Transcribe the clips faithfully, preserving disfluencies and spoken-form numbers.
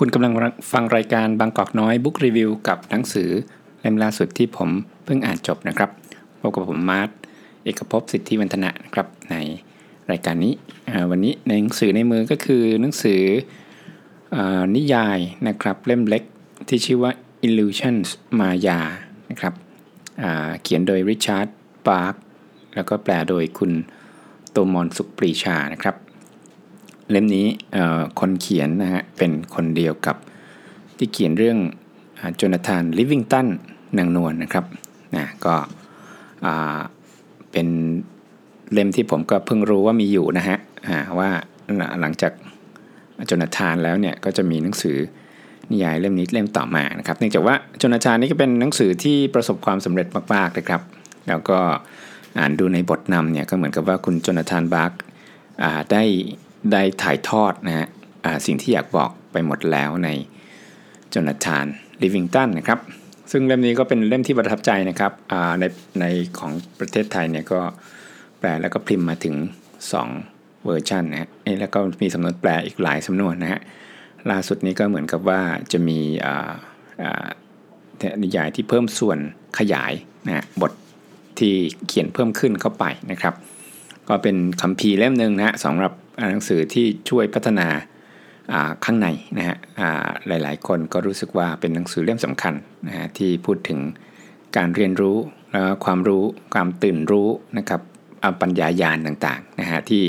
คุณกำลังฟังรายการบางกอกน้อยบุ๊กรีวิวกับหนังสือเล่มล่าสุดที่ผมเพิ่งอ่านจบนะครับพบกับผมมาร์ทเอกภพสิทธิวันธนะนะครับในรายการนี้วันนี้ในหนังสือในมือก็คือหนังสือนิยายนะครับเล่มเล็กที่ชื่อว่า Illusions มายานะครับเขียนโดย Richard Bach แล้วก็แปลโดยคุณโตมอนสุขปรีชานะครับเล่มนี้คนเขียนนะฮะเป็นคนเดียวกับที่เขียนเรื่องโจนาธานลิฟวิงตันนางนวล น, นะครับนะก็เป็นเล่มที่ผมก็เพิ่งรู้ว่ามีอยู่นะฮะว่าหลังจากโจนาธานแล้วเนี่ยก็จะมีหนังสือนิยายเล่มนี้เล่มต่อมานะครับเนื่องจากว่าโจนาธานนี่ก็เป็นหนังสือที่ประสบความสำเร็จมากๆนะครับแล้วก็อ่านดูในบทนำเนี่ยก็เหมือนกับว่าคุณโจนาธานบาร์กได้ได้ถ่ายทอดนะฮะสิ่งที่อยากบอกไปหมดแล้วในโจนาธานลิฟวิงตันนะครับซึ่งเล่มนี้ก็เป็นเล่มที่ประทับใจนะครับในในของประเทศไทยเนี่ยก็แปลแล้วก็พิมพ์มาถึงสองเวอร์ชันนะฮะแล้วก็มีสำนวนแปลอีกหลายสำนวนนะฮะล่าสุดนี้ก็เหมือนกับว่าจะมีนิยายที่เพิ่มส่วนขยายนะบทที่เขียนเพิ่มขึ้นเข้าไปนะครับก็เป็นคัมภีร์เล่มนึงนะฮะสำหรับหนังสือที่ช่วยพัฒนาข้างในนะฮะหลายๆคนก็รู้สึกว่าเป็นหนังสือเล่มสำคัญนะฮะที่พูดถึงการเรียนรู้ความรู้ความตื่นรู้นะครับปัญญาญาณต่างๆนะฮะที่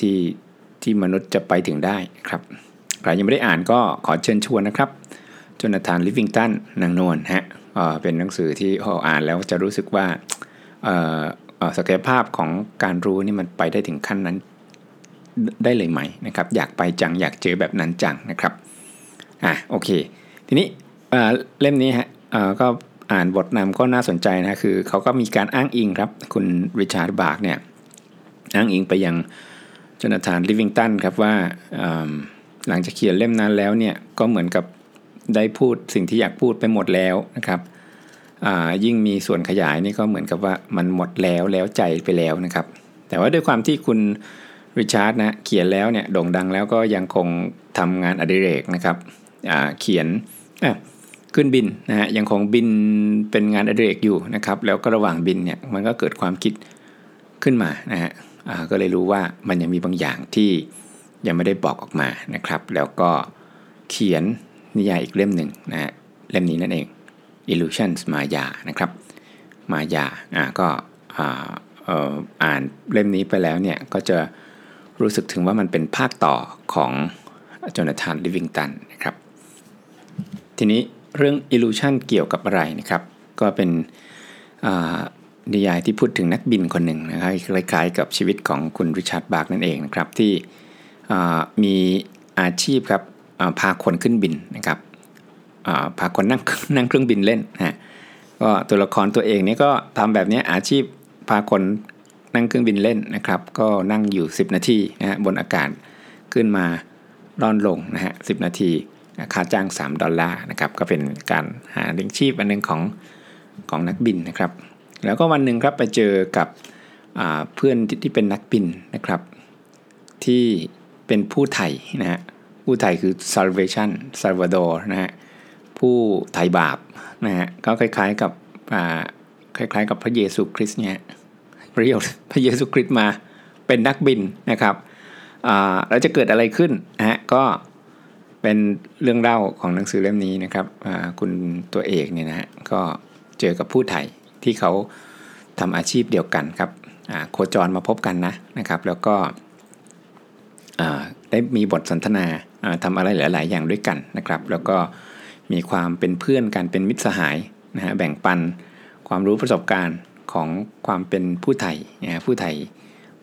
ที่ที่มนุษย์จะไปถึงได้ครับใครยังไม่ได้อ่านก็ขอเชิญชวนนะครับโจนาธานลิฟวิงตันนางนวลฮะเป็นหนังสือที่พออ่านแล้วจะรู้สึกว่าศักยภาพของการรู้นี่มันไปได้ถึงขั้นนั้นได้เลยไหมนะครับอยากไปจังอยากเจอแบบนั้นจังนะครับอ่ะโอเคทีนี้เล่มนี้ฮะก็อ่านบทนำก็น่าสนใจนะคือเขาก็มีการอ้างอิงครับคุณริชาร์ดบาร์กเนี่ยอ้างอิงไปยังโจนาธานลิฟวิงตันครับว่าหลังจากเขียนเล่มนั้นแล้วเนี่ยก็เหมือนกับได้พูดสิ่งที่อยากพูดไปหมดแล้วนะครับยิ่งมีส่วนขยายนี่ก็เหมือนกับว่ามันหมดแล้วแล้วใจไปแล้วนะครับแต่ว่าด้วยความที่คุณริชาร์ดนะเขียนแล้วเนี่ยโด่งดังแล้วก็ยังคงทำงานอดิเรกนะครับเขียนขึ้นบินนะฮะยังคงบินเป็นงานอดิเรกอยู่นะครับแล้วก็ระหว่างบินเนี่ยมันก็เกิดความคิดขึ้นมานะฮะก็เลยรู้ว่ามันยังมีบางอย่างที่ยังไม่ได้บอกออกมานะครับแล้วก็เขียนนิยายอีกเล่มหนึ่งนะฮะเล่มนี้นั่นเองIllusions มายานะครับมายาอ่าก็อ่าเอ่ออ่านเล่มนี้ไปแล้วเนี่ยก็จะรู้สึกถึงว่ามันเป็นภาคต่อของโจนาธานลิฟวิงตันนะครับทีนี้เรื่อง Illusion เกี่ยวกับอะไรนะครับก็เป็นอ่านิยายที่พูดถึงนักบินคนหนึ่งนะครับคล้ายๆกับชีวิตของคุณริชาร์ดบาร์กนั่นเองนะครับที่อ่ามีอาชีพครับอ่าพาคนขึ้นบินนะครับพาคนนั่งนั่งเครื่องบินเล่นฮะก็ตัวละครตัวเองนี่ก็ทำแบบนี้อาชีพพาคนนั่งเครื่องบินเล่นนะครับก็นั่งอยู่สิบนาทีนะฮะบนอากาศขึ้นมาร่อนลงนะฮะสิบนาทีค่าจ้างสามดอลลาร์นะครับก็เป็นการหาเลี้ยงชีพอันนึงของของนักบินนะครับแล้วก็วันนึงครับไปเจอกับเพื่อนที่เป็นนักบินนะครับที่เป็นผู้ไถ่นะฮะผู้ไถ่คือ Salvation Salvador นะฮะผู้ไถ่บาปนะฮะก็คล้ายๆกับอ่าคล้ายๆกับพระเยซูคริสต์เนี่ยพระเยซูพระเยซูคริสต์มาเป็นนักบินนะครับอ่าแล้วจะเกิดอะไรขึ้นนะฮะก็เป็นเรื่องเล่าของหนังสือเล่มนี้นะครับอ่าคุณตัวเอกเนี่ยนะฮะก็เจอกับผู้ไถ่ที่เขาทำอาชีพเดียวกันครับอ่าโคจรมาพบกันนะนะครับแล้วก็อ่าได้มีบทสนทนาอ่าทำอะไรหลายๆอย่างด้วยกันนะครับแล้วก็มีความเป็นเพื่อนกันเป็นมิตรสหายนะฮะแบ่งปันความรู้ประสบการณ์ของความเป็นผู้ไถ่นะฮะผู้ไถ่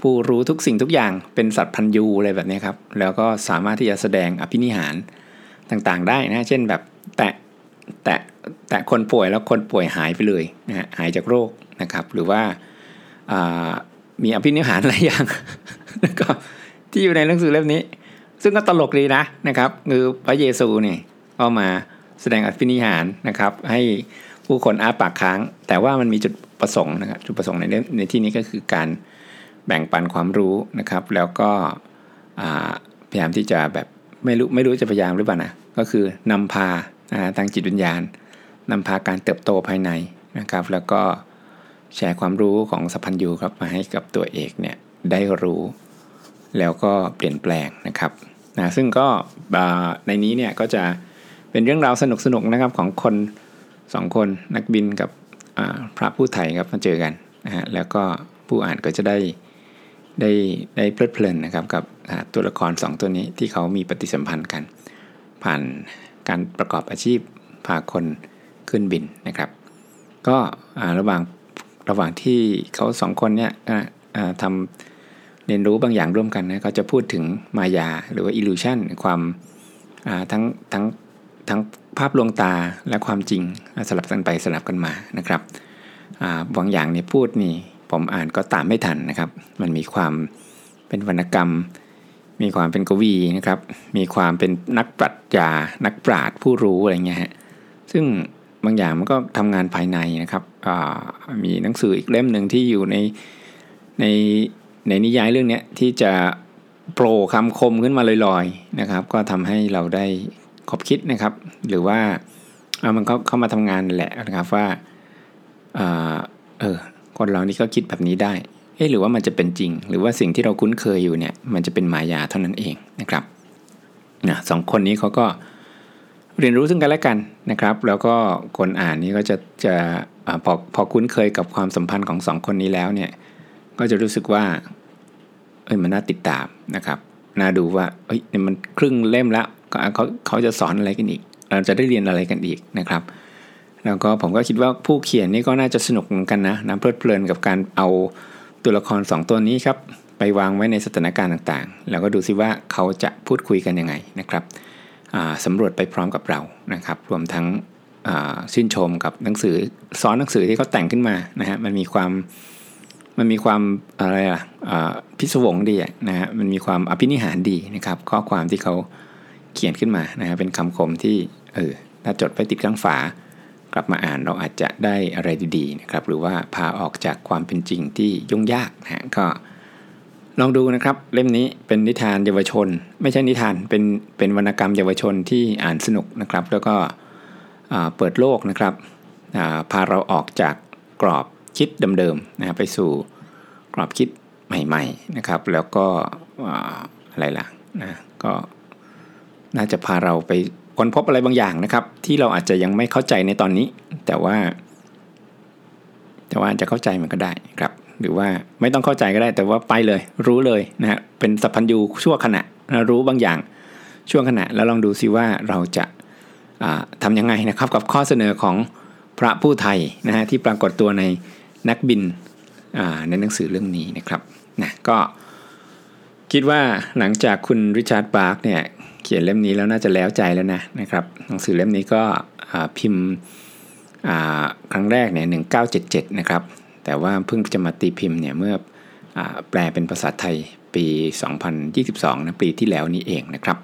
ผู้รู้ทุกสิ่งทุกอย่างเป็นสัตว์พันยูอะไรแบบนี้ครับแล้วก็สามารถที่จะแสดงอภินิหารต่างๆได้นะเช่นแบบแตะแตะแตะคนป่วยแล้วคนป่วยหายไปเลยนะฮะหายจากโรคนะครับหรือว่ามีอภินิหารหลายอย่าง นะครับที่อยู่ในหนังสือเล่มนี้ซึ่งก็ตลกดีนะนะครับคือพระเยซูนี่ก็มาแสดงอภินิหารนะครับให้ผู้คนอ้าปากค้างแต่ว่ามันมีจุดประสงค์นะครับจุดประสงค์ในในที่นี้ก็คือการแบ่งปันความรู้นะครับแล้วก็พยายามที่จะแบบ ไม่รู้ไม่รู้จะพยายามหรือเปล่านะก็คือนำพาทางจิตวิญญาณนำพาการเติบโตภายในนะครับแล้วก็แชร์ความรู้ของสัพพัญญูครับมาให้กับตัวเอกเนี่ยได้รู้แล้วก็เปลี่ยนแปลงนะครับนะซึ่งก็ในนี้เนี่ยก็จะเป็นเรื่องราวสนุกๆนะครับของคนสองคนนักบินกับพระผู้ไถ่ครับมาเจอกันนะฮะแล้วก็ผู้อ่านก็จะได้ได้ได้เพลิดเพลินนะครับกับตัวละครสองตัวนี้ที่เขามีปฏิสัมพันธ์กันผ่านการประกอบอาชีพพาคนขึ้นบินนะครับก็ระหว่างระหว่างที่เขาสองคนเนี่ยทำเรียนรู้บางอย่างร่วมกันนะเขาจะพูดถึงมายาหรือว่า Illusion ความทั้งทั้งทั้งภาพลวงตาและความจริงสลับกันไปสลับกันมานะครับบางอย่างเนี่ยพูดนี่ผมอ่านก็ตามไม่ทันนะครับมันมีความเป็นวรรณกรรมมีความเป็นกวีนะครับมีความเป็นนักปรัชญานักปราชญ์ผู้รู้อะไรเงี้ยฮะซึ่งบางอย่างมันก็ทำงานภายในนะครับมีหนังสืออีกเล่มหนึ่งที่อยู่ในในในนิยายเรื่องนี้ที่จะโปรคำคมขึ้นมาลอยๆนะครับก็ทำให้เราได้ขอบคิดนะครับหรือว่าเอามันเข้าเข้ามาทำงานแหละนะครับว่าเออเออคนเรานี่ก็คิดแบบนี้ได้เอ๊ะหรือว่ามันจะเป็นจริงหรือว่าสิ่งที่เราคุ้นเคยอยู่เนี่ยมันจะเป็นมายาเท่านั้นเองนะครับนะสองคนนี้เขาก็เรียนรู้ซึ่งกันและกันนะครับแล้วก็คนอ่านนี่ก็จะจะพอพอคุ้นเคยกับความสัมพันธ์ของสองคนนี้แล้วเนี่ยก็จะรู้สึกว่าเอ้ยมันน่าติดตามนะครับน่าดูว่าเอ้ยมันครึ่งเล่มแล้วเขาเขาจะสอนอะไรกันอีกเราจะได้เรียนอะไรกันอีกนะครับแล้วก็ผมก็คิดว่าผู้เขียนนี่ก็น่าจะสนุกเหมือนกันนะน้ำเพลิดเพลินกับการเอาตัวละครสองตัวนี้ครับไปวางไว้ในสถานการณ์ต่างๆแล้วก็ดูซิว่าเขาจะพูดคุยกันยังไงนะครับสำรวจไปพร้อมกับเรานะครับรวมทั้งชื่นชมกับหนังสือซ้อนหนังสือที่เขาแต่งขึ้นมานะฮะมันมีความมันมีความอะไรล่ะพิศวงดีนะฮะมันมีความอภินิหารดีนะครับข้อความที่เขาเขียนขึ้นมานะฮะเป็นคำคมที่เออถ้าจดไปติดข้างฝากลับมาอ่านเราอาจจะได้อะไรดีๆนะครับหรือว่าพาออกจากความเป็นจริงที่ยุ่งยากนะฮะก็ลองดูนะครับเล่มนี้เป็นนิทานเยาวชนไม่ใช่นิทานเป็นเป็นวรรณกรรมเยาวชนที่อ่านสนุกนะครับแล้วก็เปิดโลกนะครับพาเราออกจากกรอบคิดเดิมๆนะไปสู่กรอบคิดใหม่ๆนะครับแล้วก็อะไรล่ะนะก็น่าจะพาเราไปค้นพบอะไรบางอย่างนะครับที่เราอาจจะยังไม่เข้าใจในตอนนี้แต่ว่าแต่ว่าจะเข้าใจมันก็ได้ครับหรือว่าไม่ต้องเข้าใจก็ได้แต่ว่าไปเลยรู้เลยนะฮะเป็นสัพพัญญูชั่วขณะรู้บางอย่างชั่วขณะแล้วลองดูซิว่าเราจะทำยังไงนะครับกับข้อเสนอของพระผู้ไทยนะฮะที่ปรากฏตัวในนักบินในหนังสือเรื่องนี้นะครับนะก็คิดว่าหลังจากคุณ Richard Bach เนี่ยเขียนเล่มนี้แล้วน่าจะแล้วใจแล้วนะนะครับหนังสือเล่มนี้ก็พิมพ์ครั้งแรกเนี่ยหนึ่งเก้าเจ็ดเจ็ดนะครับแต่ว่าเพิ่งจะมาตีพิมพ์เนี่ยเมื่อแปลเป็นภาษาไทยปีสองพันยี่สิบสองนะปีที่แล้วนี้เองนะครับ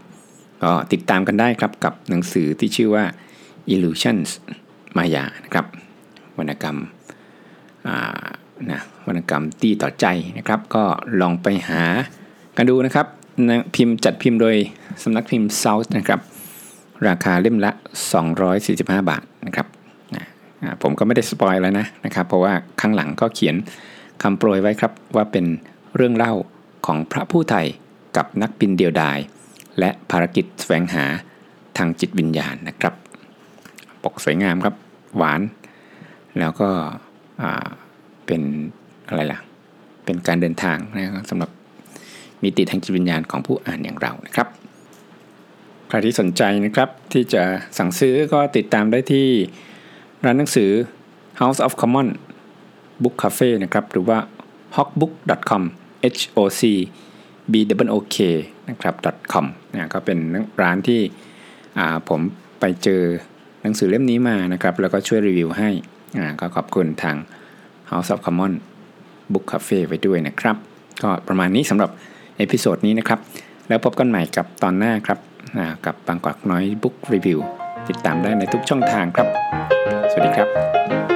ก็ติดตามกันได้ครับกับหนังสือที่ชื่อว่า Illusions มายานะครับวรรณกรรมนะวรรณกรรมตีต่อใจนะครับก็ลองไปหากันดูนะครับพิมพ์จัดพิมพ์โดยสำนักพิมพ์ South นะครับราคาเล่มละสองร้อยสี่สิบห้าบาทนะครับผมก็ไม่ได้สปอยแล้วนะนะครับเพราะว่าข้างหลังก็เขียนคำโปรยไว้ครับว่าเป็นเรื่องเล่าของพระผู้ไทยกับนักบินเดียวดายและภารกิจแสวงหาทางจิตวิญญาณนะครับปกสวยงามครับหวานแล้วก็เป็นอะไรล่ะเป็นการเดินทางนะครับสำหรับมิติทางจิตวิญญาณของผู้อ่านอย่างเรานะครับใครที่สนใจนะครับที่จะสั่งซื้อก็ติดตามได้ที่ร้านหนังสือ House of Common Book Cafe นะครับหรือว่า h o c book dot com h o c b o k นะครับ .com นะก็เป็นร้านที่ผมไปเจอหนังสือเล่มนี้มานะครับแล้วก็ช่วยรีวิวให้ก็ขอบคุณทาง House of Common Book Cafe ไว้ด้วยนะครับก็ประมาณนี้สำหรับเอพิโซดนี้นะครับแล้วพบกันใหม่กับตอนหน้าครับกับบางกอกน้อย Book Review ติดตามได้ในทุกช่องทางครับสวัสดีครับ